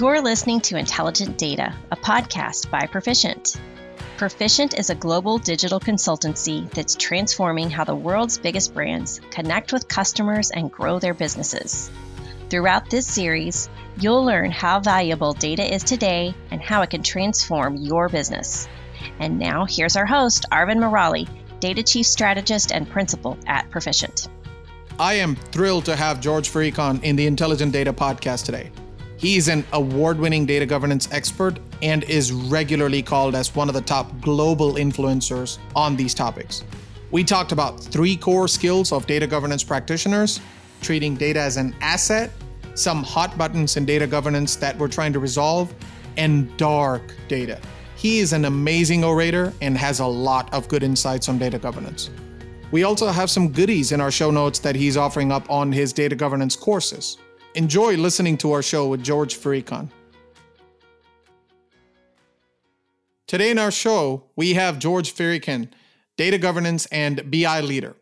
You're listening to Intelligent Data, a podcast by Perficient. Perficient is a global digital consultancy that's transforming how the world's biggest brands connect with customers and grow their businesses. Throughout this series, you'll learn how valuable data is today and how it can transform your business. And now here's our host, Arvind Murali, Data Chief Strategist and Principal at Perficient. I am thrilled to have George Firican in the Intelligent Data podcast today. He's an award-winning data governance expert and is regularly called as one of the top global influencers on these topics. We talked about three core skills of data governance practitioners, treating data as an asset, some hot buttons in data governance that we're trying to resolve, and dark data. He is an amazing orator and has a lot of good insights on data governance. We also have some goodies in our show notes that he's offering up on his data governance courses. Enjoy listening to our show with George Firican. Today in our show, we have George Firican, data governance and BI leader.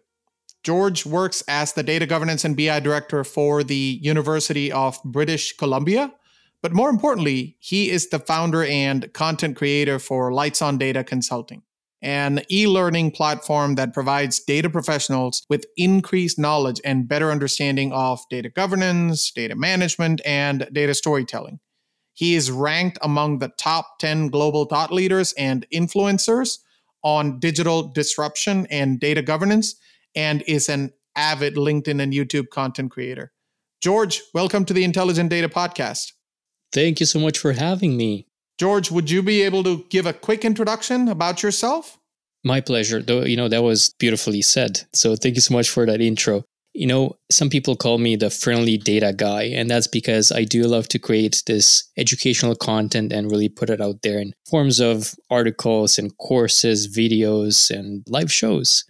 George works as the data governance and BI director for the University of British Columbia, but more importantly, he is the founder and content creator for Lights on Data Consulting, an e-learning platform that provides data professionals with increased knowledge and better understanding of data governance, data management, and data storytelling. He is ranked among the top 10 global thought leaders and influencers on digital disruption and data governance, and is an avid LinkedIn and YouTube content creator. George, welcome to the Intelligent Data Podcast. Thank you so much for having me. George, would you be able to give a quick introduction about yourself? My pleasure. Though, that was beautifully said. So thank you so much for that intro. Some people call me the friendly data guy, and that's because I do love to create this educational content and really put it out there in forms of articles and courses, videos, and live shows.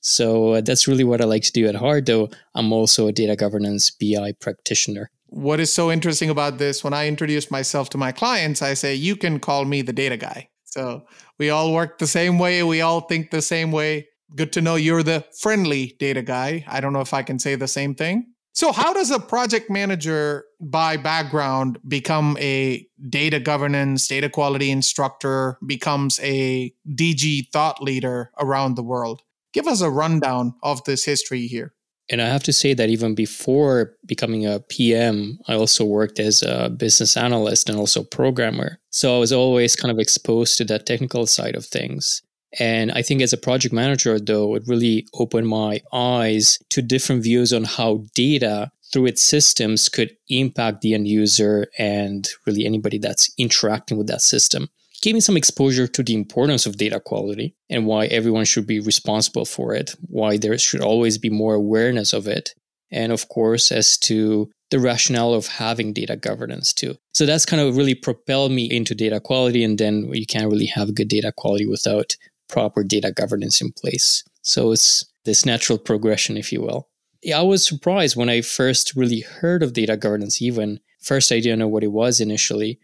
So that's really what I like to do at heart, though I'm also a data governance BI practitioner. What is so interesting about this, when I introduce myself to my clients, I say, you can call me the data guy. So we all work the same way. We all think the same way. Good to know you're the friendly data guy. I don't know if I can say the same thing. So how does a project manager by background become a data governance, data quality instructor, becomes a DG thought leader around the world? Give us a rundown of this history here. And I have to say that even before becoming a PM, I also worked as a business analyst and also programmer. So I was always kind of exposed to that technical side of things. And I think as a project manager, though, it really opened my eyes to different views on how data through its systems could impact the end user and really anybody that's interacting with that system. Gave me some exposure to the importance of data quality and why everyone should be responsible for it, why there should always be more awareness of it, and of course, as to the rationale of having data governance too. So that's kind of really propelled me into data quality, and then you can't really have good data quality without proper data governance in place. So it's this natural progression, if you will. I was surprised when I first really heard of data governance even. First, I didn't know what it was initially.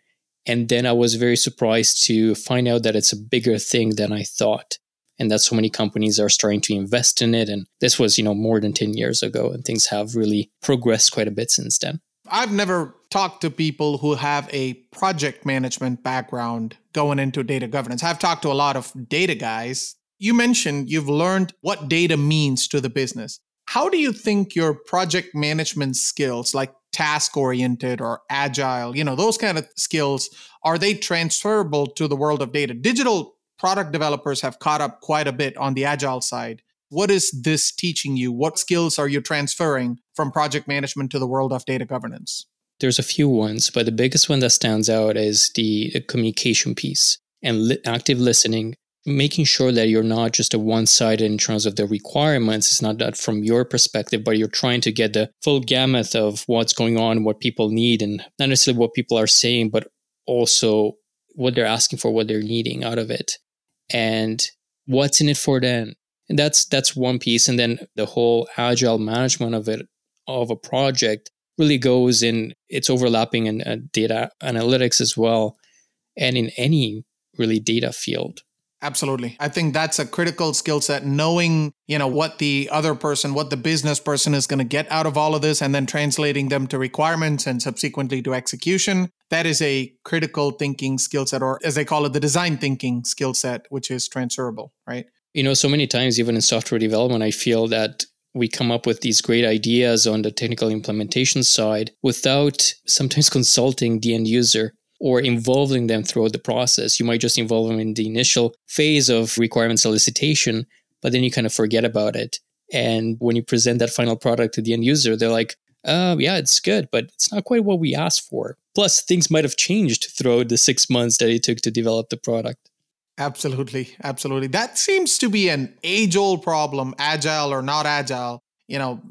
And then I was very surprised to find out that it's a bigger thing than I thought, and that so many companies are starting to invest in it. And this was, more than 10 years ago, and things have really progressed quite a bit since then. I've never talked to people who have a project management background going into data governance. I've talked to a lot of data guys. You mentioned you've learned what data means to the business. How do you think your project management skills, like task-oriented or agile, those kind of skills, are they transferable to the world of data? Digital product developers have caught up quite a bit on the agile side. What is this teaching you? What skills are you transferring from project management to the world of data governance? There's a few ones, but the biggest one that stands out is the communication piece and active listening, making sure that you're not just a one-sided in terms of the requirements. It's not that from your perspective, but you're trying to get the full gamut of what's going on, what people need, and not necessarily what people are saying, but also what they're asking for, what they're needing out of it, and what's in it for them. And that's one piece. And then the whole agile management of it, of a project, really goes in, it's overlapping in data analytics as well, and in any really data field. Absolutely. I think that's a critical skill set, knowing, what the other person, what the business person is going to get out of all of this, and then translating them to requirements and subsequently to execution. That is a critical thinking skill set, or as they call it, the design thinking skill set, which is transferable, right? So many times, even in software development, I feel that we come up with these great ideas on the technical implementation side without sometimes consulting the end user or involving them throughout the process. You might just involve them in the initial phase of requirement solicitation, but then you kind of forget about it. And when you present that final product to the end user, they're like, yeah, it's good, but it's not quite what we asked for. Plus, things might have changed throughout the 6 months that it took to develop the product. Absolutely. Absolutely. That seems to be an age-old problem, agile or not agile.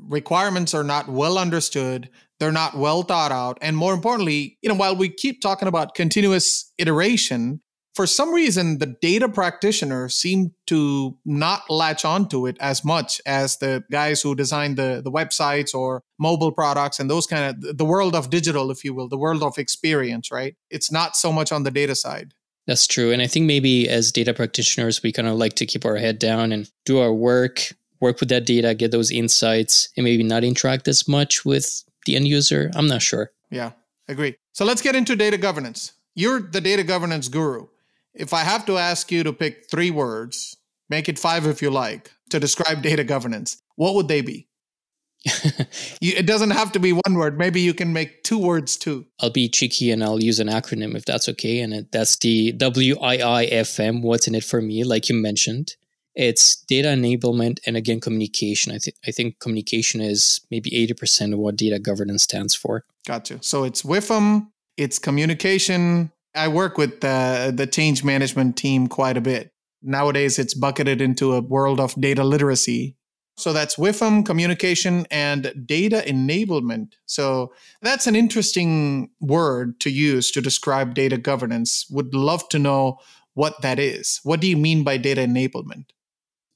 Requirements are not well understood. They're not well thought out. And more importantly, while we keep talking about continuous iteration, for some reason, the data practitioners seem to not latch onto it as much as the guys who design the websites or mobile products and those kind of, the world of digital, if you will, the world of experience, right? It's not so much on the data side. That's true. And I think maybe as data practitioners, we kind of like to keep our head down and do our work with that data, get those insights, and maybe not interact as much with the end user. I'm not sure. Yeah, agree. So let's get into data governance. You're the data governance guru. If I have to ask you to pick 3 words, make it 5 if you like, to describe data governance, what would they be? It doesn't have to be one word. Maybe you can make 2 words too. I'll be cheeky and I'll use an acronym if that's okay. And that's the WIIFM, what's in it for me, like you mentioned. It's data enablement and, again, communication. I think communication is maybe 80% of what data governance stands for. Gotcha. So it's WIFM, it's communication. I work with the change management team quite a bit. Nowadays, it's bucketed into a world of data literacy. So that's WIFM, communication, and data enablement. So that's an interesting word to use to describe data governance. Would love to know what that is. What do you mean by data enablement?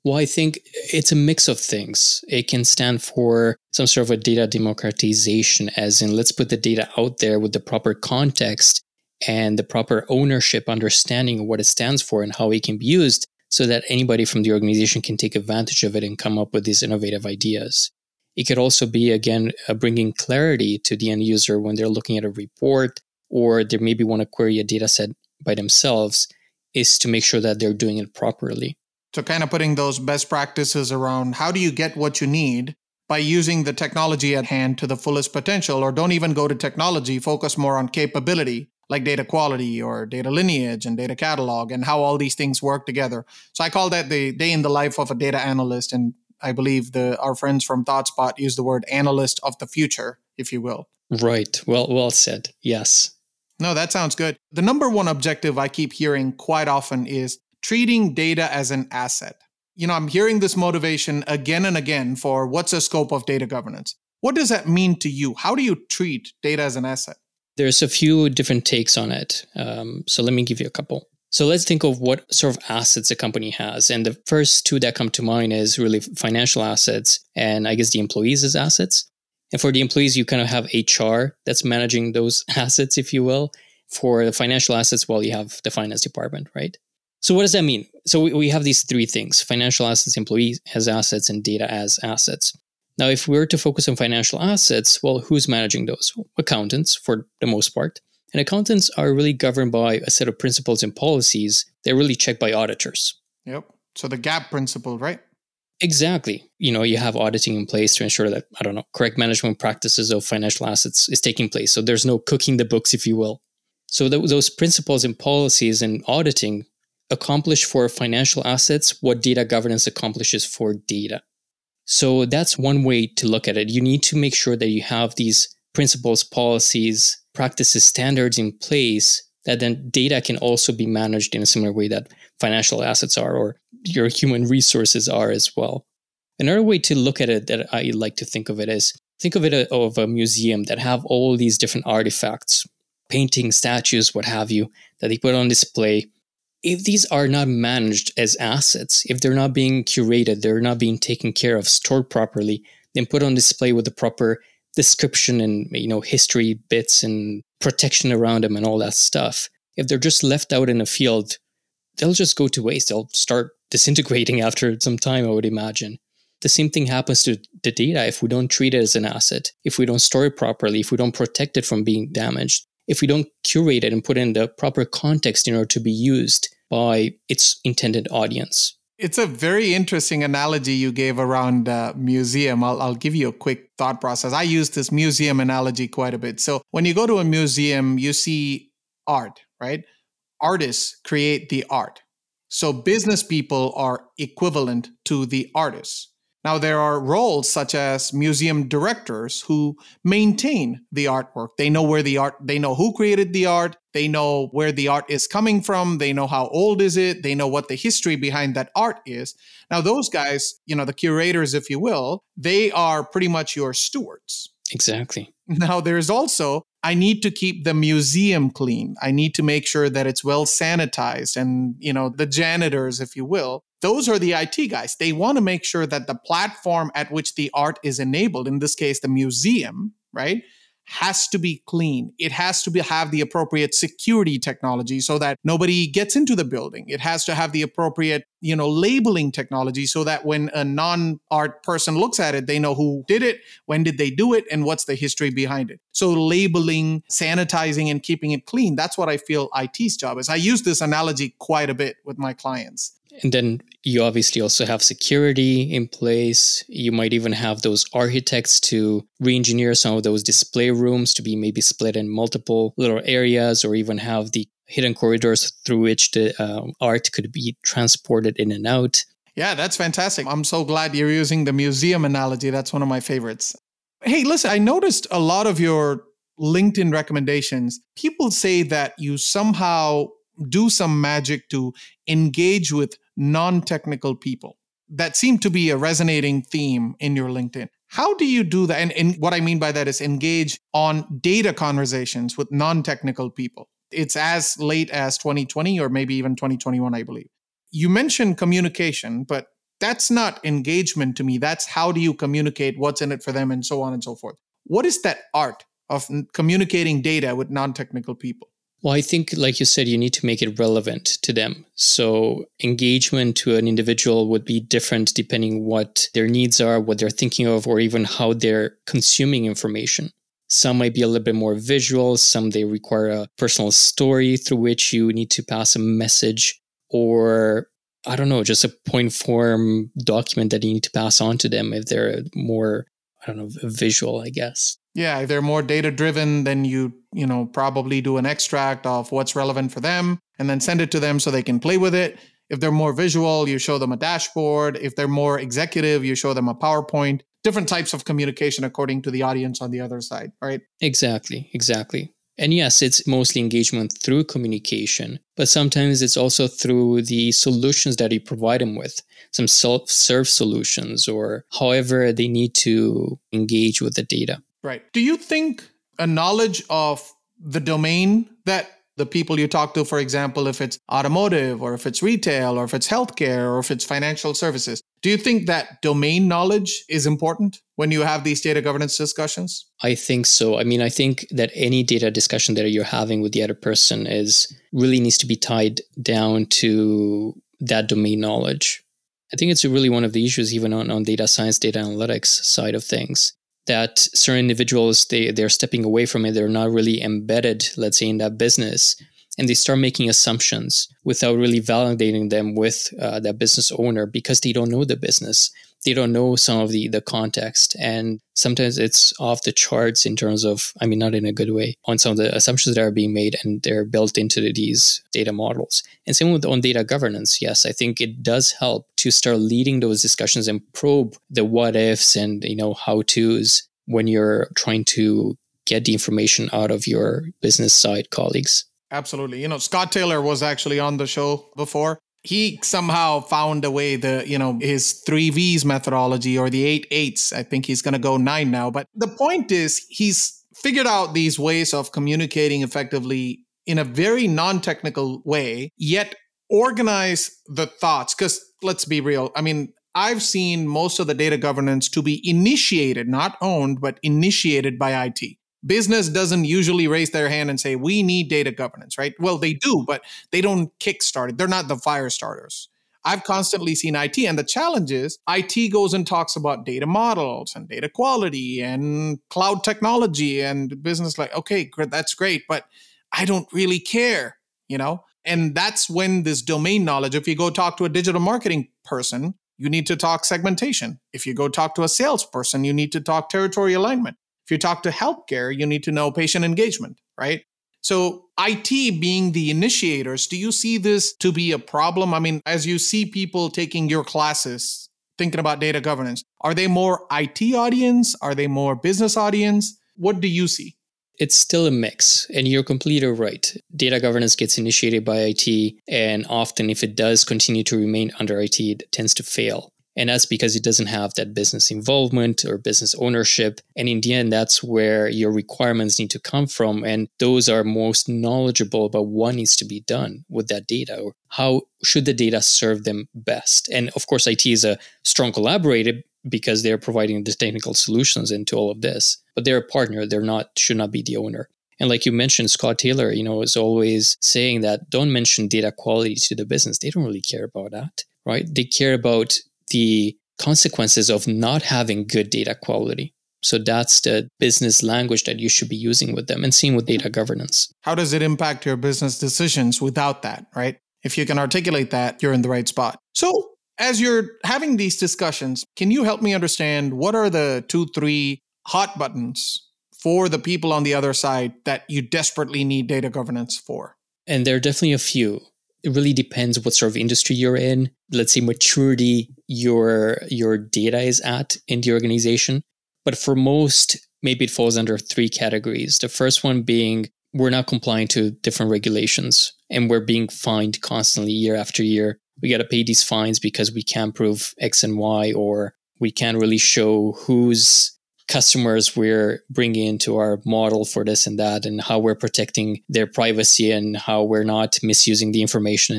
Well, I think it's a mix of things. It can stand for some sort of a data democratization, as in let's put the data out there with the proper context and the proper ownership, understanding of what it stands for and how it can be used, so that anybody from the organization can take advantage of it and come up with these innovative ideas. It could also be, again, bringing clarity to the end user when they're looking at a report, or they maybe want to query a data set by themselves, is to make sure that they're doing it properly. So kind of putting those best practices around how do you get what you need by using the technology at hand to the fullest potential, or don't even go to technology, focus more on capability, like data quality or data lineage and data catalog and how all these things work together. So I call that the day in the life of a data analyst. And I believe our friends from ThoughtSpot use the word analyst of the future, if you will. Right. Well said. Yes. No, that sounds good. The number one objective I keep hearing quite often is treating data as an asset. I'm hearing this motivation again and again for what's the scope of data governance. What does that mean to you? How do you treat data as an asset? There's a few different takes on it. So let me give you a couple. So let's think of what sort of assets a company has. And the first 2 that come to mind is really financial assets and I guess the employees as assets. And for the employees, you kind of have HR that's managing those assets, if you will. For the financial assets, well, you have the finance department, right? So what does that mean? So we have these 3 things: financial assets, employees as assets, and data as assets. Now, if we were to focus on financial assets, well, who's managing those? Accountants, for the most part. And accountants are really governed by a set of principles and policies. They're really checked by auditors. Yep. So the GAAP principle, right? Exactly. You have auditing in place to ensure that, correct management practices of financial assets is taking place. So there's no cooking the books, if you will. So those principles and policies and auditing accomplish for financial assets what data governance accomplishes for data. So that's one way to look at it. You need to make sure that you have these principles, policies, practices, standards in place that then data can also be managed in a similar way that financial assets are or your human resources are as well. Another way to look at it that I like to think of it is, think of it of a museum that have all these different artifacts, paintings, statues, what have you, that they put on display. If these are not managed as assets, if they're not being curated, they're not being taken care of, stored properly, then put on display with the proper description and history bits and protection around them and all that stuff. If they're just left out in a field, they'll just go to waste. They'll start disintegrating after some time, I would imagine. The same thing happens to the data if we don't treat it as an asset, if we don't store it properly, if we don't protect it from being damaged, if we don't curate it and put it in the proper context in order to be used by its intended audience. It's a very interesting analogy you gave around museum. I'll give you a quick thought process. I use this museum analogy quite a bit. So when you go to a museum, you see art, right? Artists create the art. So business people are equivalent to the artists. Now, there are roles such as museum directors who maintain the artwork. They know where the art, they know who created the art, they know where the art is coming from, they know how old is it, they know what the history behind that art is. Now, those guys, you know, the curators, if you will, they are pretty much your stewards. Exactly. Now, there's also, I need to keep the museum clean. I need to make sure that it's well sanitized and, you know, the janitors, if you will. Those are the IT guys. They want to make sure that the platform at which the art is enabled, in this case, the museum, right, has to be clean. It has to have the appropriate security technology so that nobody gets into the building. It has to have the appropriate, you know, labeling technology so that when a non-art person looks at it, they know who did it, when did they do it, and what's the history behind it. So labeling, sanitizing, and keeping it clean, that's what I feel IT's job is. I use this analogy quite a bit with my clients. And then you obviously also have security in place. You might even have those architects to re-engineer some of those display rooms to be maybe split in multiple little areas, or even have the hidden corridors through which the art could be transported in and out. Yeah, that's fantastic. I'm so glad you're using the museum analogy. That's one of my favorites. Hey, listen, I noticed a lot of your LinkedIn recommendations. People say that you somehow do some magic to engage with non-technical people. That seemed to be a resonating theme in your LinkedIn. How do you do that? And what I mean by that is engage on data conversations with non-technical people. It's as late as 2020 or maybe even 2021, I believe. You mentioned communication, but that's not engagement to me. That's how do you communicate, what's in it for them, and so on and so forth. What is that art of communicating data with non-technical people? Well, I think, like you said, you need to make it relevant to them. So engagement to an individual would be different depending what their needs are, what they're thinking of, or even how they're consuming information. Some might be a little bit more visual. Some they require a personal story through which you need to pass a message, or I don't know, just a point form document that you need to pass on to them if they're more, I don't know, visual, I guess. Yeah, if they're more data-driven, then you know, probably do an extract of what's relevant for them and then send it to them so they can play with it. If they're more visual, you show them a dashboard. If they're more executive, you show them a PowerPoint. Different types of communication according to the audience on the other side, right? Exactly. And yes, it's mostly engagement through communication, but sometimes it's also through the solutions that you provide them with, some self-serve solutions or however they need to engage with the data. Right. Do you think a knowledge of the domain that the people you talk to, for example, if it's automotive or if it's retail or if it's healthcare or if it's financial services, do you think that domain knowledge is important when you have these data governance discussions? I think so. I mean, I think that any data discussion that you're having with the other person is really needs to be tied down to that domain knowledge. I think it's really one of the issues even on data science, data analytics side of things, that certain individuals, they're stepping away from it. They're not really embedded, let's say, in that business. And they start making assumptions without really validating them with that business owner because they don't know the business. They don't know some of the context. And sometimes it's off the charts in terms of, I mean, not in a good way, on some of the assumptions that are being made and they're built into these data models. And same with on data governance. Yes, I think it does help to start leading those discussions and probe the what ifs and, you know, how to's when you're trying to get the information out of your business side colleagues. Absolutely. You know, Scott Taylor was actually on the show before. He somehow found a way his 3Vs methodology or the 8/8s. I think he's going to go 9 now. But the point is, he's figured out these ways of communicating effectively in a very non-technical way, yet organize the thoughts. Because let's be real. I mean, I've seen most of the data governance to be initiated, not owned, but initiated by IT. Business doesn't usually raise their hand and say, we need data governance, right? Well, they do, but they don't kickstart it. They're not the fire starters. I've constantly seen IT, and the challenge is IT goes and talks about data models and data quality and cloud technology, and business like, okay, that's great, but I don't really care, you know? And that's when this domain knowledge, if you go talk to a digital marketing person, you need to talk segmentation. If you go talk to a salesperson, you need to talk territory alignment. If you talk to healthcare, you need to know patient engagement, right? So IT being the initiators, do you see this to be a problem? I mean, as you see people taking your classes, thinking about data governance, are they more IT audience? Are they more business audience? What do you see? It's still a mix, and you're completely right. Data governance gets initiated by IT, and often if it does continue to remain under IT, it tends to fail. And that's because it doesn't have that business involvement or business ownership. And in the end, that's where your requirements need to come from. And those are most knowledgeable about what needs to be done with that data, or how should the data serve them best. And of course, IT is a strong collaborator because they're providing the technical solutions into all of this. But they're a partner. They're not, should not be the owner. And like you mentioned, Scott Taylor, you know, is always saying that don't mention data quality to the business. They don't really care about that, right? They care about the consequences of not having good data quality. So that's the business language that you should be using with them, and same with data governance. How does it impact your business decisions without that, right? If you can articulate that, you're in the right spot. So as you're having these discussions, can you help me understand what are the 2-3 hot buttons for the people on the other side that you desperately need data governance for? And there are definitely a few. It really depends what sort of industry you're in. Let's say maturity your data is at in the organization. But for most, maybe it falls under 3 categories. The first one being we're not complying to different regulations and we're being fined constantly year after year. We got to pay these fines because we can't prove X and Y, or we can't really show who's customers we're bringing into our model for this and that, and how we're protecting their privacy and how we're not misusing the information.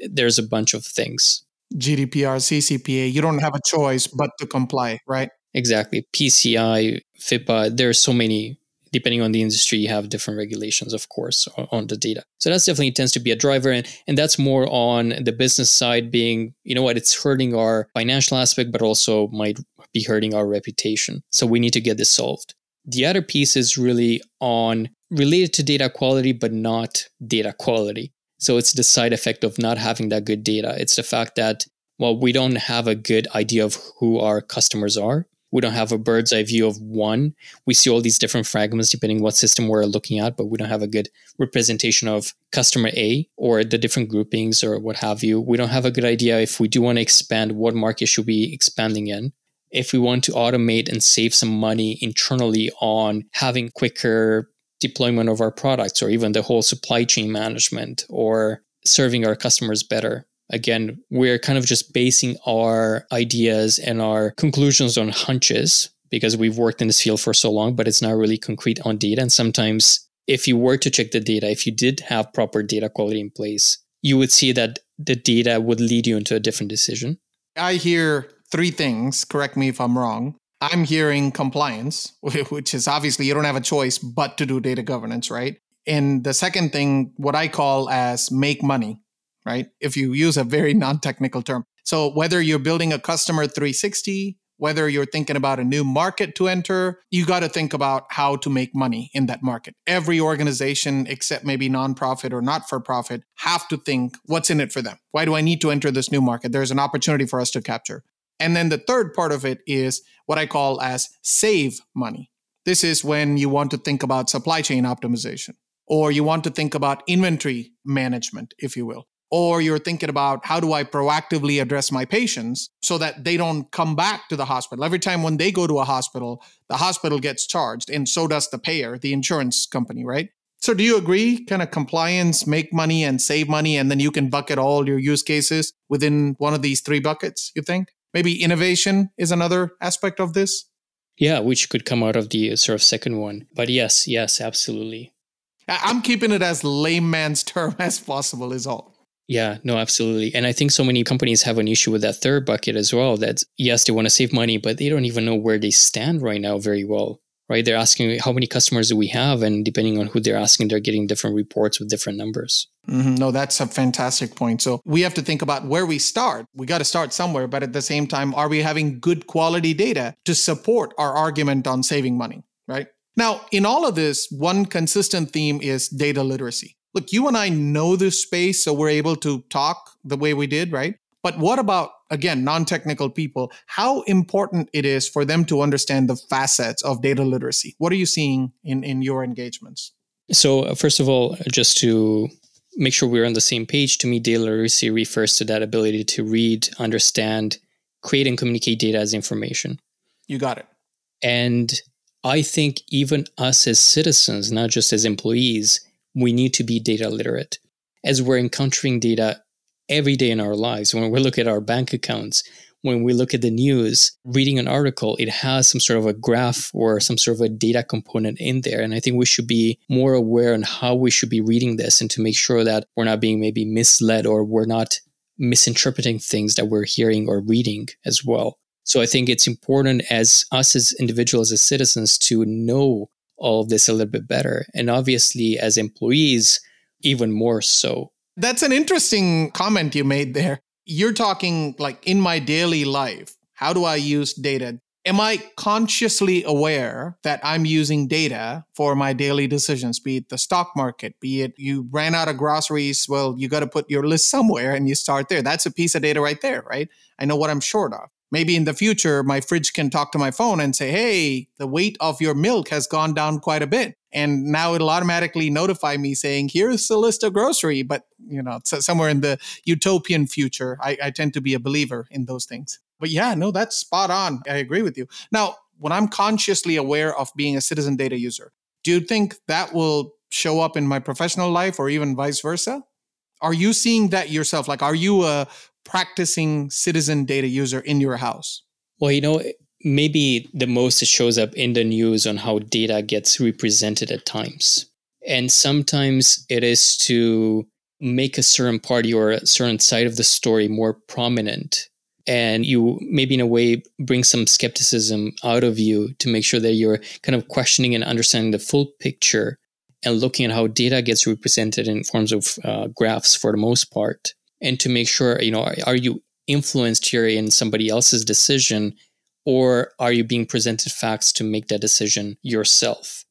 And there's a bunch of things. GDPR, CCPA, you don't have a choice but to comply, right? Exactly. PCI, HIPAA, there are so many, depending on the industry, you have different regulations, of course, on the data. So that's definitely tends to be a driver. And that's more on the business side being, you know what, it's hurting our financial aspect, but also might be hurting our reputation. So we need to get this solved. The other piece is really on related to data quality, but not data quality. So it's the side effect of not having that good data. It's the fact that, well, we don't have a good idea of who our customers are. We don't have a bird's eye view of one. We see all these different fragments depending what system we're looking at, but we don't have a good representation of customer A or the different groupings or what have you. We don't have a good idea if we do want to expand, what market should we be expanding in. If we want to automate and save some money internally on having quicker deployment of our products, or even the whole supply chain management, or serving our customers better. Again, we're kind of just basing our ideas and our conclusions on hunches because we've worked in this field for so long, but it's not really concrete on data. And sometimes if you were to check the data, if you did have proper data quality in place, you would see that the data would lead you into a different decision. I hear 3 things, correct me if I'm wrong. I'm hearing compliance, which is obviously you don't have a choice but to do data governance, right? And the second thing, what I call as make money, right? If you use a very non-technical term. So whether you're building a customer 360, whether you're thinking about a new market to enter, you got to think about how to make money in that market. Every organization, except maybe nonprofit or not-for-profit, have to think what's in it for them. Why do I need to enter this new market? There's an opportunity for us to capture. And then the third part of it is what I call as save money. This is when you want to think about supply chain optimization, or you want to think about inventory management, if you will. Or you're thinking about how do I proactively address my patients so that they don't come back to the hospital. Every time when they go to a hospital, the hospital gets charged, and so does the payer, the insurance company, right? So do you agree? Kind of compliance, make money, and save money, and then you can bucket all your use cases within one of these 3 buckets, you think? Maybe innovation is another aspect of this? Yeah, which could come out of the sort of second one. But yes, absolutely. I'm keeping it as layman's term as possible is all. Yeah, no, absolutely. And I think so many companies have an issue with that third bucket as well, that yes, they want to save money, but they don't even know where they stand right now very well. right? They're asking how many customers do we have, and depending on who they're asking, they're getting different reports with different numbers. Mm-hmm. No, that's a fantastic point. So we have to think about where we start. We got to start somewhere, but at the same time, are we having good quality data to support our argument on saving money, right? Now, in all of this, one consistent theme is data literacy. Look, you and I know this space, so we're able to talk the way we did, right? But what about, again, non-technical people? How important it is for them to understand the facets of data literacy? What are you seeing in your engagements? So first of all, just to make sure we're on the same page, to me, data literacy refers to that ability to read, understand, create, and communicate data as information. You got it. And I think even us as citizens, not just as employees, we need to be data literate. As we're encountering data every day in our lives, when we look at our bank accounts, when we look at the news, reading an article, it has some sort of a graph or some sort of a data component in there. And I think we should be more aware on how we should be reading this and to make sure that we're not being maybe misled or we're not misinterpreting things that we're hearing or reading as well. So I think it's important as us as individuals, as citizens, to know all of this a little bit better. And obviously as employees, even more so. That's an interesting comment you made there. You're talking like in my daily life, how do I use data? Am I consciously aware that I'm using data for my daily decisions, be it the stock market, be it you ran out of groceries, well, you got to put your list somewhere and you start there. That's a piece of data right there, right? I know what I'm short of. Maybe in the future, my fridge can talk to my phone and say, hey, the weight of your milk has gone down quite a bit. And now it'll automatically notify me saying, here's the list of grocery. But, you know, somewhere in the utopian future, I tend to be a believer in those things. But yeah, no, that's spot on. I agree with you. Now, when I'm consciously aware of being a citizen data user, do you think that will show up in my professional life or even vice versa? Are you seeing that yourself? Like, are you a practicing citizen data user in your house? Well, you know, maybe the most it shows up in the news on how data gets represented at times. And sometimes it is to make a certain party or a certain side of the story more prominent. And you maybe in a way bring some skepticism out of you to make sure that you're kind of questioning and understanding the full picture and looking at how data gets represented in forms of graphs for the most part. And to make sure, you know, are you influenced here in somebody else's decision, or are you being presented facts to make that decision yourself?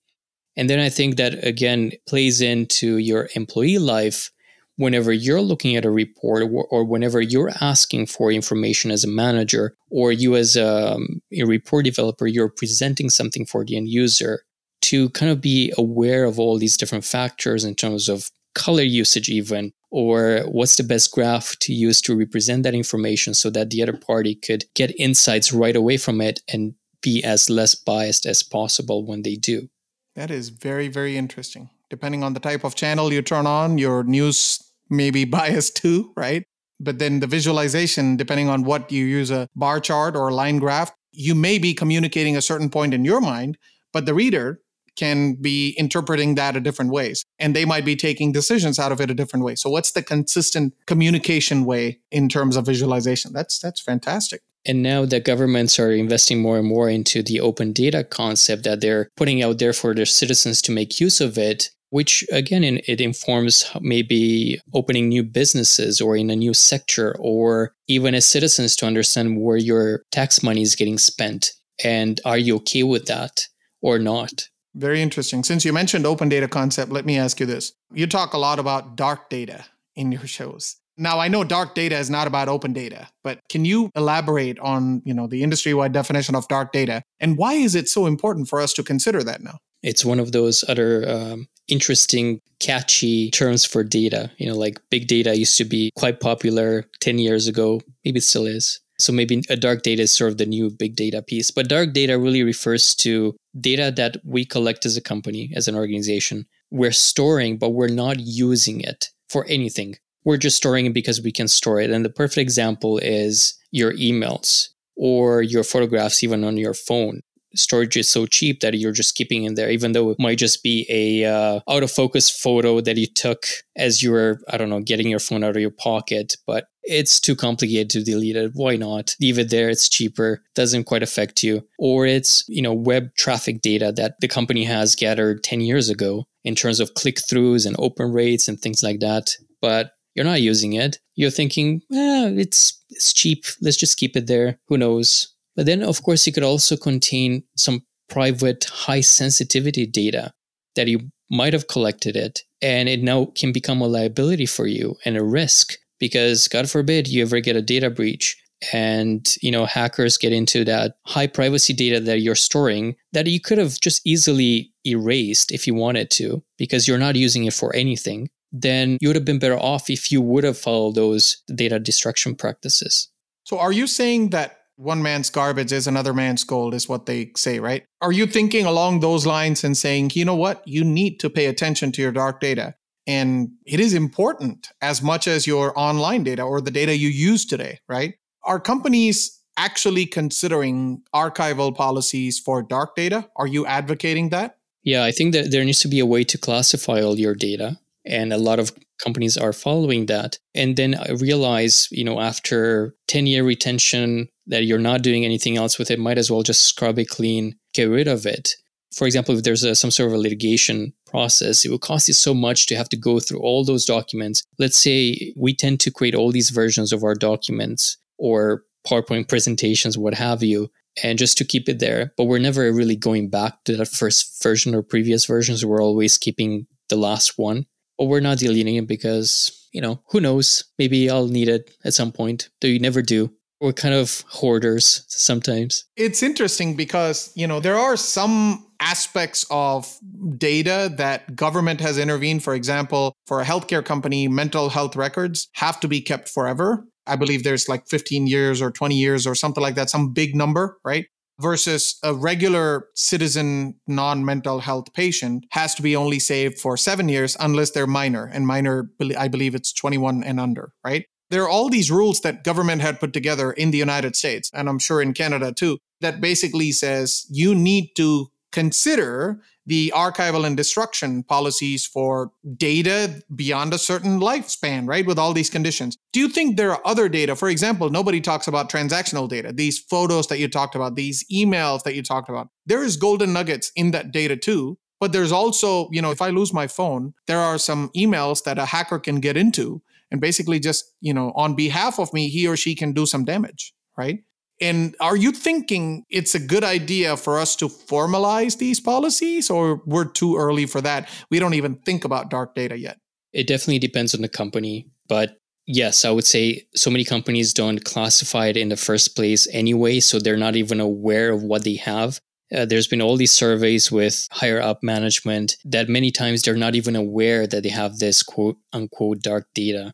And then I think that, again, plays into your employee life whenever you're looking at a report or whenever you're asking for information as a manager, or you as a report developer, you're presenting something for the end user, to kind of be aware of all these different factors in terms of color usage even, or what's the best graph to use to represent that information so that the other party could get insights right away from it and be as less biased as possible when they do. That is very, very interesting. Depending on the type of channel you turn on, your news may be biased too, right? But then the visualization, depending on what you use, a bar chart or a line graph, you may be communicating a certain point in your mind, but the reader can be interpreting that a different ways. And they might be taking decisions out of it a different way. So what's the consistent communication way in terms of visualization? That's fantastic. And now that governments are investing more and more into the open data concept that they're putting out there for their citizens to make use of it, which again, it informs maybe opening new businesses or in a new sector, or even as citizens to understand where your tax money is getting spent. And are you okay with that or not? Very interesting. Since you mentioned open data concept, let me ask you this. You talk a lot about dark data in your shows. Now, I know dark data is not about open data, but can you elaborate on, you know, the industry-wide definition of dark data? And why is it so important for us to consider that now? It's one of those other interesting, catchy terms for data. You know, like big data used to be quite popular 10 years ago. Maybe it still is. So maybe a dark data is sort of the new big data piece. But dark data really refers to data that we collect as a company, as an organization. We're storing, but we're not using it for anything. We're just storing it because we can store it. And the perfect example is your emails or your photographs, even on your phone. storage is so cheap that you're just keeping in there, even though it might just be a out of focus photo that you took as you were, I don't know, getting your phone out of your pocket. But it's too complicated to delete it. Why not? Leave it there. It's cheaper. Doesn't quite affect you. Or it's, you know, web traffic data that the company has gathered 10 years ago in terms of click-throughs and open rates and things like that. But you're not using it. You're thinking, it's cheap. Let's just keep it there. Who knows? But then, of course, you could also contain some private high sensitivity data that you might have collected it, and it now can become a liability for you and a risk because, God forbid, you ever get a data breach and, you know, hackers get into that high privacy data that you're storing that you could have just easily erased if you wanted to because you're not using it for anything. Then you would have been better off if you would have followed those data destruction practices. So are you saying that one man's garbage is another man's gold is what they say, right? Are you thinking along those lines and saying, you know what, you need to pay attention to your dark data? And it is important as much as your online data or the data you use today, right? Are companies actually considering archival policies for dark data? Are you advocating that? Yeah, I think that there needs to be a way to classify all your data. And a lot of companies are following that. And then I realize, you know, after 10-year retention that you're not doing anything else with it, might as well just scrub it clean, get rid of it. For example, if there's some sort of a litigation process, it will cost you so much to have to go through all those documents. Let's say we tend to create all these versions of our documents or PowerPoint presentations, what have you, and just to keep it there. But we're never really going back to that first version or previous versions. We're always keeping the last one. But we're not deleting it because, you know, who knows? Maybe I'll need it at some point, though you never do. We're kind of hoarders sometimes. It's interesting because, you know, there are some aspects of data that government has intervened. For example, for a healthcare company, mental health records have to be kept forever. I believe there's like 15 years or 20 years or something like that, some big number, right? Versus a regular citizen non-mental health patient has to be only saved for 7 years unless they're minor. And minor, I believe it's 21 and under, right? There are all these rules that government had put together in the United States, and I'm sure in Canada too, that basically says you need to consider the archival and destruction policies for data beyond a certain lifespan, right? With all these conditions. Do you think there are other data? For example, nobody talks about transactional data, these photos that you talked about, these emails that you talked about. There is golden nuggets in that data too. But there's also, you know, if I lose my phone, there are some emails that a hacker can get into and basically just, you know, on behalf of me, he or she can do some damage, right? And are you thinking it's a good idea for us to formalize these policies, or we're too early for that? We don't even think about dark data yet. It definitely depends on the company. But yes, I would say so many companies don't classify it in the first place anyway, so they're not even aware of what they have. There's been all these surveys with higher up management that many times they're not even aware that they have this quote unquote dark data.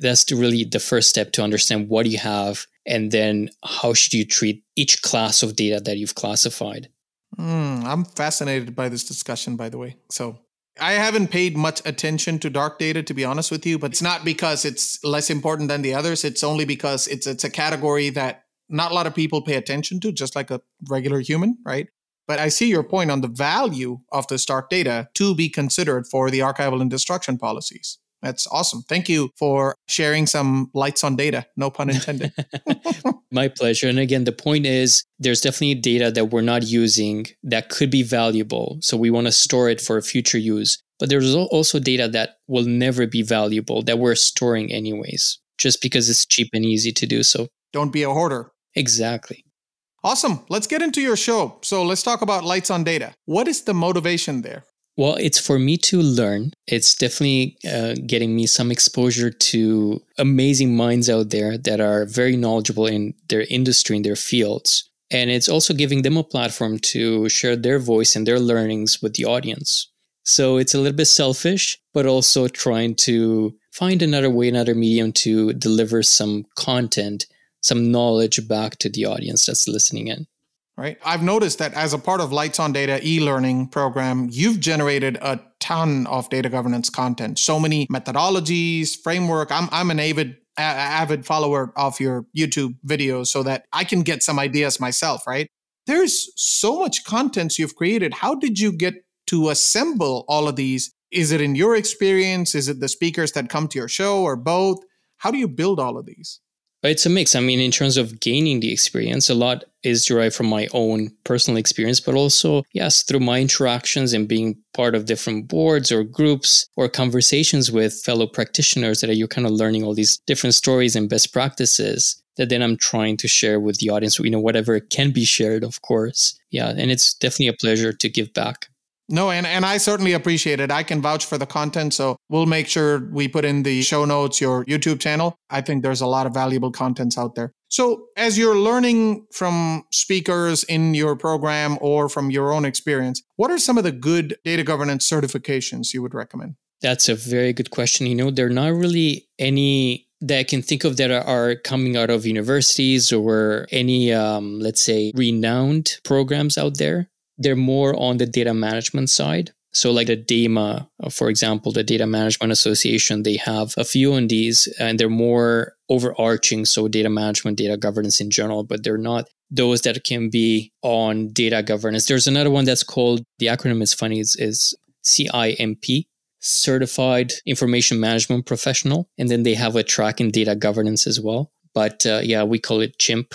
That's really the first step to understand what you have and then how should you treat each class of data that you've classified. I'm fascinated by this discussion, by the way. So I haven't paid much attention to dark data, to be honest with you, but it's not because it's less important than the others. It's only because it's a category that not a lot of people pay attention to, just like a regular human, right? But I see your point on the value of this dark data to be considered for the archival and destruction policies. That's awesome. Thank you for sharing some lights on data. No pun intended. My pleasure. And again, the point is there's definitely data that we're not using that could be valuable. So we want to store it for future use. But there's also data that will never be valuable that we're storing anyways, just because it's cheap and easy to do so. Don't be a hoarder. Exactly. Awesome. Let's get into your show. So let's talk about lights on data. What is the motivation there? Well, it's for me to learn. It's definitely getting me some exposure to amazing minds out there that are very knowledgeable in their industry, in their fields. And it's also giving them a platform to share their voice and their learnings with the audience. So it's a little bit selfish, but also trying to find another way, another medium to deliver some content, some knowledge back to the audience that's listening in. Right. I've noticed that as a part of Lights on Data e-learning program, you've generated a ton of data governance content. So many methodologies, framework. I'm an avid follower of your YouTube videos so that I can get some ideas myself, right? There's so much content you've created. How did you get to assemble all of these? Is it in your experience? Is it the speakers that come to your show or both? How do you build all of these? It's a mix. I mean, in terms of gaining the experience, a lot is derived from my own personal experience, but also, yes, through my interactions and being part of different boards or groups or conversations with fellow practitioners that you're kind of learning all these different stories and best practices that then I'm trying to share with the audience, you know, whatever can be shared, of course. Yeah. And it's definitely a pleasure to give back. No, and I certainly appreciate it. I can vouch for the content. So we'll make sure we put in the show notes, your YouTube channel. I think there's a lot of valuable contents out there. So as you're learning from speakers in your program or from your own experience, what are some of the good data governance certifications you would recommend? That's a very good question. You know, there are not really any that I can think of that are coming out of universities or any, let's say, renowned programs out there. They're more on the data management side. So like the DEMA, for example, the Data Management Association, they have a few on these and they're more overarching. So data management, data governance in general, but they're not those that can be on data governance. There's another one that's called, the acronym is funny, is CIMP, Certified Information Management Professional. And then they have a track in data governance as well. But yeah, we call it CHIMP.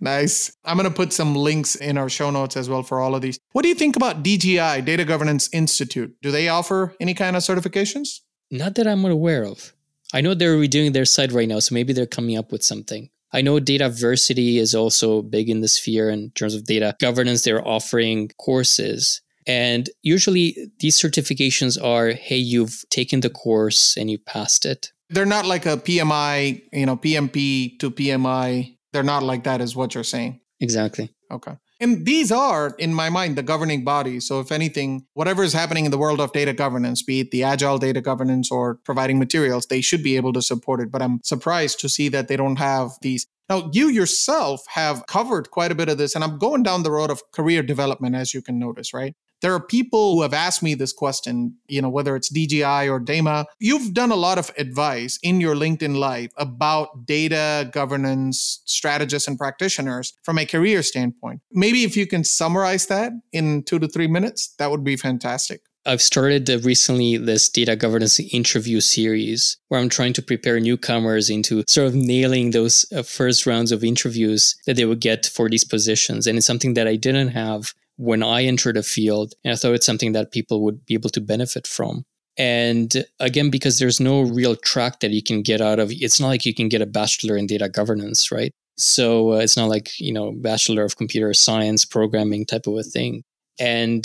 Nice. I'm going to put some links in our show notes as well for all of these. What do you think about DGI, Data Governance Institute? Do they offer any kind of certifications? Not that I'm aware of. I know they're redoing their site right now, so maybe they're coming up with something. I know Dataversity is also big in the sphere in terms of data governance. They're offering courses. And usually these certifications are, hey, you've taken the course and you passed it. They're not like a PMI, you know, PMP to PMI. They're not like that is what you're saying. Exactly. Okay. And these are, in my mind, the governing bodies. So if anything, whatever is happening in the world of data governance, be it the agile data governance or providing materials, they should be able to support it. But I'm surprised to see that they don't have these. Now, you yourself have covered quite a bit of this, and I'm going down the road of career development, as you can notice, right? There are people who have asked me this question, you know, whether it's DGI or DEMA. You've done a lot of advice in your LinkedIn Live about data governance strategists and practitioners from a career standpoint. Maybe if you can summarize that in 2 to 3 minutes, that would be fantastic. I've started recently this data governance interview series where I'm trying to prepare newcomers into sort of nailing those first rounds of interviews that they would get for these positions. And it's something that I didn't have when I entered a field, and I thought it's something that people would be able to benefit from. And again, because there's no real track that you can get out of, it's not like you can get a bachelor in data governance, right? So it's not like, you know, bachelor of computer science, programming type of a thing. And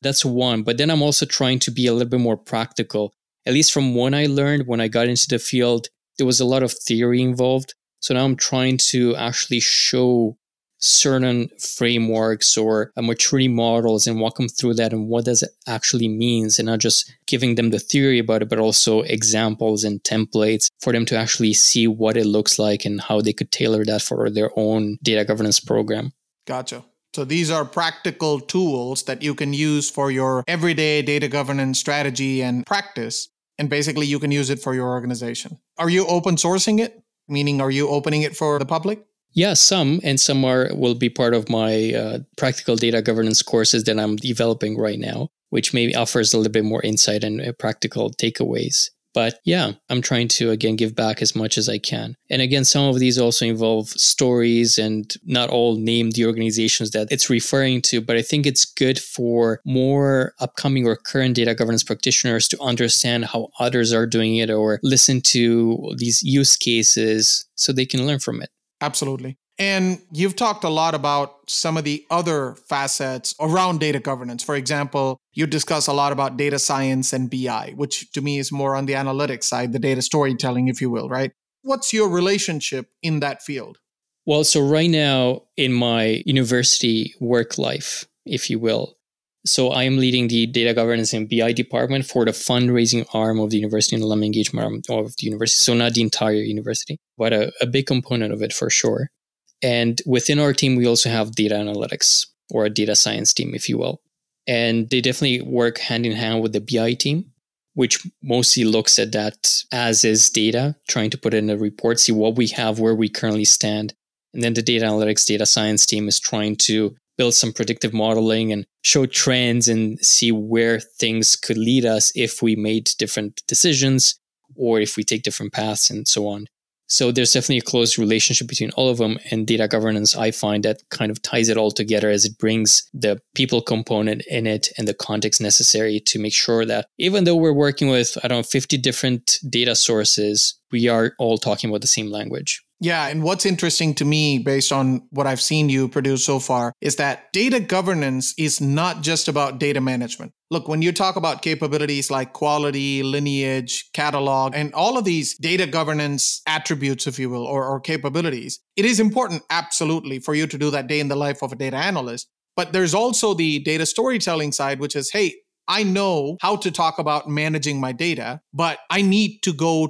that's one. But then I'm also trying to be a little bit more practical. At least from what I learned when I got into the field, there was a lot of theory involved. So now I'm trying to actually show certain frameworks or maturity models and walk them through that and what does it actually means, and not just giving them the theory about it, but also examples and templates for them to actually see what it looks like and how they could tailor that for their own data governance program. Gotcha. So these are practical tools that you can use for your everyday data governance strategy and practice. And basically you can use it for your organization. Are you open sourcing it? Meaning, are you opening it for the public? Yeah, some, and some will be part of my practical data governance courses that I'm developing right now, which maybe offers a little bit more insight and practical takeaways. But yeah, I'm trying to, again, give back as much as I can. And again, some of these also involve stories and not all name the organizations that it's referring to, but I think it's good for more upcoming or current data governance practitioners to understand how others are doing it or listen to these use cases so they can learn from it. Absolutely. And you've talked a lot about some of the other facets around data governance. For example, you discuss a lot about data science and BI, which to me is more on the analytics side, the data storytelling, if you will, right? What's your relationship in that field? Well, so right now in my university work life, if you will, so I am leading the data governance and BI department for the fundraising arm of the university and alumni engagement arm of the university. So not the entire university, but a big component of it for sure. And within our team, we also have data analytics or a data science team, if you will. And they definitely work hand in hand with the BI team, which mostly looks at that as is data, trying to put it in a report, see what we have, where we currently stand, And then the data analytics, data science team is trying to build some predictive modeling and show trends and see where things could lead us if we made different decisions or if we take different paths and so on. So there's definitely a close relationship between all of them, and data governance, I find, that kind of ties it all together as it brings the people component in it and the context necessary to make sure that even though we're working with, 50 different data sources, we are all talking about the same language. Yeah. And what's interesting to me, based on what I've seen you produce so far, is that data governance is not just about data management. Look, when you talk about capabilities like quality, lineage, catalog, and all of these data governance attributes, if you will, or capabilities, it is important, absolutely, for you to do that day in the life of a data analyst. But there's also the data storytelling side, which is, hey, I know how to talk about managing my data, but I need to go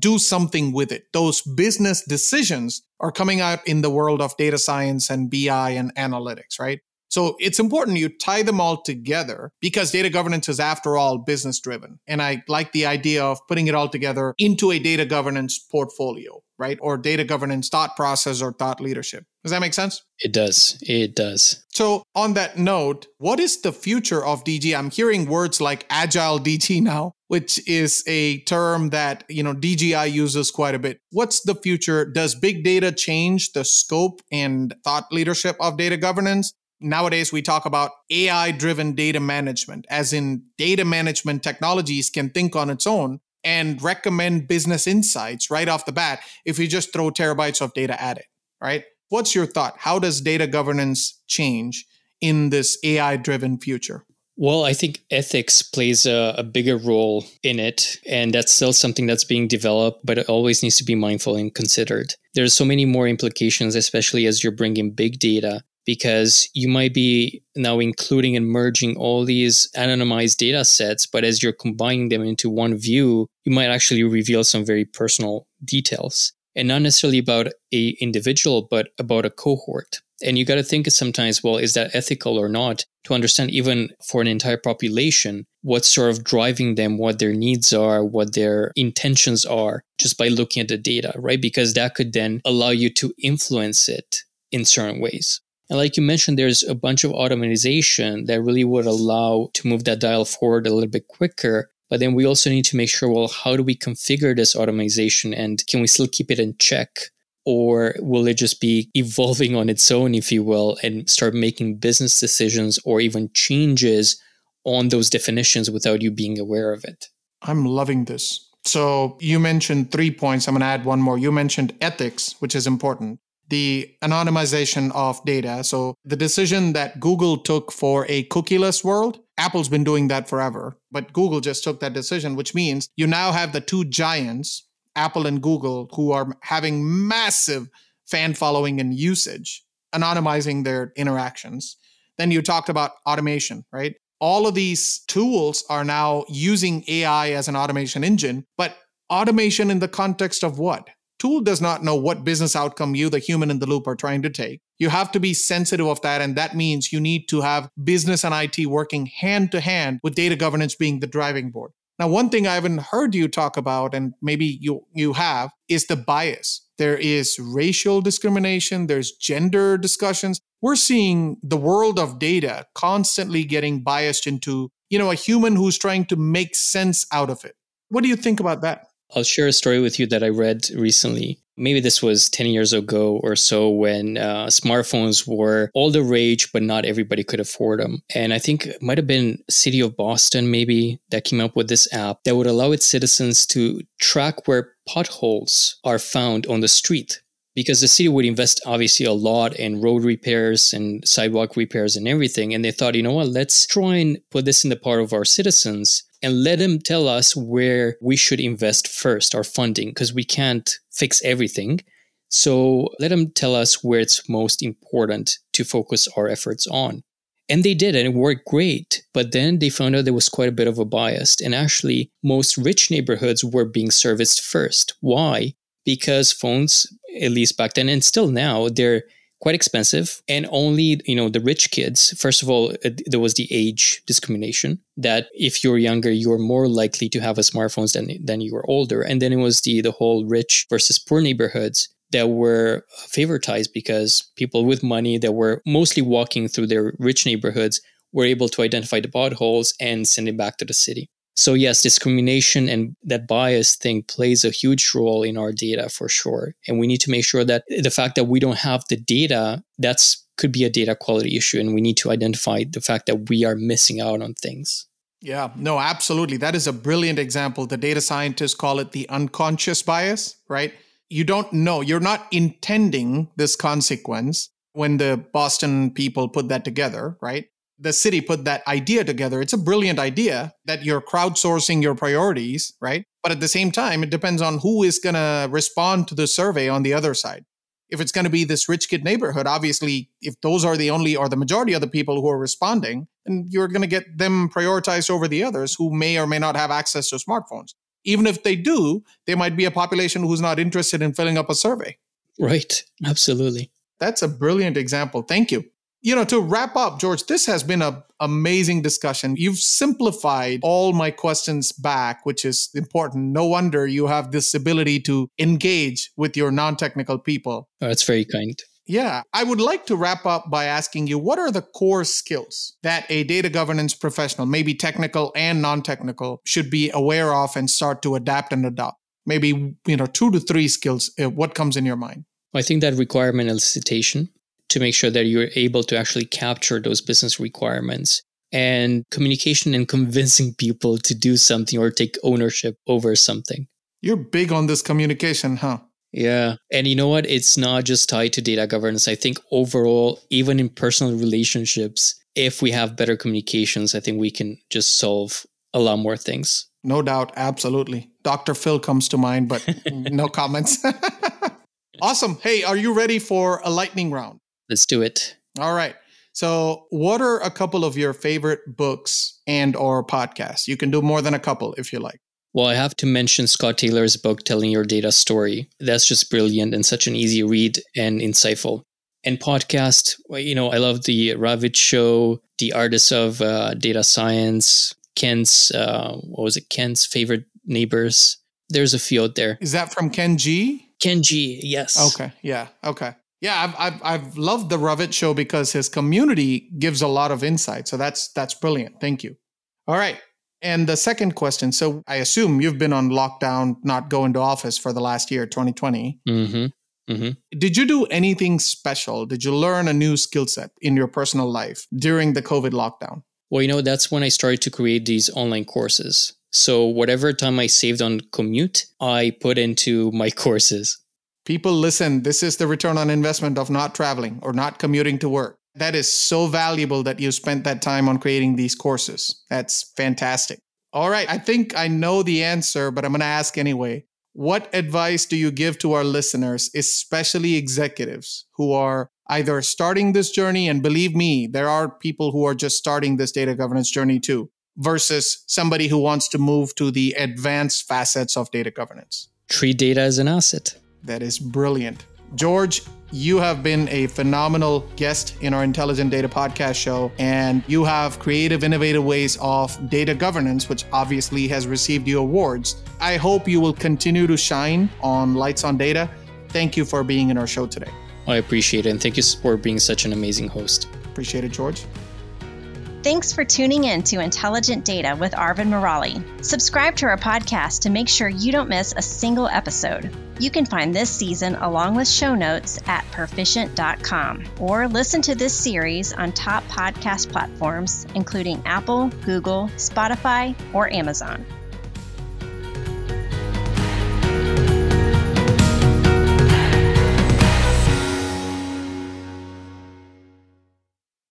do something with it. Those business decisions are coming out in the world of data science and BI and analytics, right? So it's important you tie them all together, because data governance is, after all, business driven. And I like the idea of putting it all together into a data governance portfolio, right? Or data governance thought process or thought leadership. Does that make sense? It does. So on that note, what is the future of DG? I'm hearing words like agile DG now, which is a term that, DGI uses quite a bit. What's the future? Does big data change the scope and thought leadership of data governance? Nowadays, we talk about AI-driven data management, as in data management technologies can think on its own and recommend business insights right off the bat if you just throw terabytes of data at it, right? What's your thought? How does data governance change in this AI-driven future? Well, I think ethics plays a bigger role in it, and that's still something that's being developed, but it always needs to be mindful and considered. There's so many more implications, especially as you're bringing big data, because you might be now including and merging all these anonymized data sets, but as you're combining them into one view, you might actually reveal some very personal details, and not necessarily about an individual, but about a cohort. And you got to think sometimes, well, is that ethical or not? To understand, even for an entire population, what's sort of driving them, what their needs are, what their intentions are, just by looking at the data, right? Because that could then allow you to influence it in certain ways. And like you mentioned, there's a bunch of automation that really would allow to move that dial forward a little bit quicker. But then we also need to make sure, well, how do we configure this automation, and can we still keep it in check? Or will it just be evolving on its own, if you will, and start making business decisions or even changes on those definitions without you being aware of it? I'm loving this. So you mentioned 3 points. I'm going to add one more. You mentioned ethics, which is important. The anonymization of data. So the decision that Google took for a cookieless world, Apple's been doing that forever, but Google just took that decision, which means you now have the two giants, Apple and Google, who are having massive fan following and usage, anonymizing their interactions. Then you talked about automation, right? All of these tools are now using AI as an automation engine, but automation in the context of what? Tool does not know what business outcome you, the human in the loop, are trying to take. You have to be sensitive of that. And that means you need to have business and IT working hand to hand, with data governance being the driving board. Now, one thing I haven't heard you talk about, and maybe you have, is the bias. There is racial discrimination. There's gender discussions. We're seeing the world of data constantly getting biased into, a human who's trying to make sense out of it. What do you think about that? I'll share a story with you that I read recently. Maybe this was 10 years ago or so, when smartphones were all the rage, but not everybody could afford them. And I think it might have been City of Boston, maybe, that came up with this app that would allow its citizens to track where potholes are found on the street. Because the city would invest, obviously, a lot in road repairs and sidewalk repairs and everything. And they thought, let's try and put this in the part of our citizens and let them tell us where we should invest first, our funding, because we can't fix everything. So let them tell us where it's most important to focus our efforts on. And they did, and it worked great. But then they found out there was quite a bit of a bias. And actually, most rich neighborhoods were being serviced first. Why? Because phones, at least back then and still now, they're quite expensive, and only, the rich kids. First of all, there was the age discrimination, that if you're younger, you're more likely to have a smartphone than you were older. And then it was the whole rich versus poor neighborhoods, that were favoritized because people with money that were mostly walking through their rich neighborhoods were able to identify the potholes and send it back to the city. So yes, discrimination and that bias thing plays a huge role in our data for sure. And we need to make sure that the fact that we don't have the data, that's could be a data quality issue. And we need to identify the fact that we are missing out on things. Yeah, no, absolutely. That is a brilliant example. The data scientists call it the unconscious bias, right? You don't know, you're not intending this consequence when the Boston people put that together, right? The city put that idea together. It's a brilliant idea that you're crowdsourcing your priorities, right? But at the same time, it depends on who is going to respond to the survey on the other side. If it's going to be this rich kid neighborhood, obviously, if those are the only or the majority of the people who are responding, then you're going to get them prioritized over the others who may or may not have access to smartphones. Even if they do, they might be a population who's not interested in filling up a survey. Right. Absolutely. That's a brilliant example. Thank you. You know, to wrap up, George, this has been an amazing discussion. You've simplified all my questions back, which is important. No wonder you have this ability to engage with your non-technical people. Oh, that's very kind. Yeah. I would like to wrap up by asking you, what are the core skills that a data governance professional, maybe technical and non-technical, should be aware of and start to adapt and adopt? Maybe, 2 to 3 skills. What comes in your mind? I think that requirement elicitation, to make sure that you're able to actually capture those business requirements, and communication and convincing people to do something or take ownership over something. You're big on this communication, huh? Yeah. And you know what? It's not just tied to data governance. I think overall, even in personal relationships, if we have better communications, I think we can just solve a lot more things. No doubt. Absolutely. Dr. Phil comes to mind, but no comments. Awesome. Hey, are you ready for a lightning round? Let's do it. All right. So what are a couple of your favorite books and or podcasts? You can do more than a couple if you like. Well, I have to mention Scott Taylor's book, Telling Your Data Story. That's just brilliant and such an easy read and insightful. And podcast, I love The Ravit Show, The Artists of Data Science, Ken's Favorite Neighbors. There's a few out there. Is that from Kenji? Kenji, yes. Okay. Yeah. Okay. Yeah, I've loved The Ravit Show because his community gives a lot of insight. So that's brilliant. Thank you. All right. And the second question. So I assume you've been on lockdown, not going to office for the last year, 2020. Mm-hmm. Mm-hmm. Did you do anything special? Did you learn a new skill set in your personal life during the COVID lockdown? Well, that's when I started to create these online courses. So whatever time I saved on commute, I put into my courses. People, listen, this is the return on investment of not traveling or not commuting to work. That is so valuable that you spent that time on creating these courses. That's fantastic. All right. I think I know the answer, but I'm going to ask anyway. What advice do you give to our listeners, especially executives who are either starting this journey? And believe me, there are people who are just starting this data governance journey too, versus somebody who wants to move to the advanced facets of data governance. Treat data as an asset. That is brilliant. George, you have been a phenomenal guest in our Intelligent Data Podcast show, and you have creative, innovative ways of data governance, which obviously has received you awards. I hope you will continue to shine on Lights on Data. Thank you for being in our show today. I appreciate it, and thank you for being such an amazing host. Appreciate it, George. Thanks for tuning in to Intelligent Data with Arvind Murali. Subscribe to our podcast to make sure you don't miss a single episode. You can find this season along with show notes at Perficient.com, or listen to this series on top podcast platforms, including Apple, Google, Spotify, or Amazon.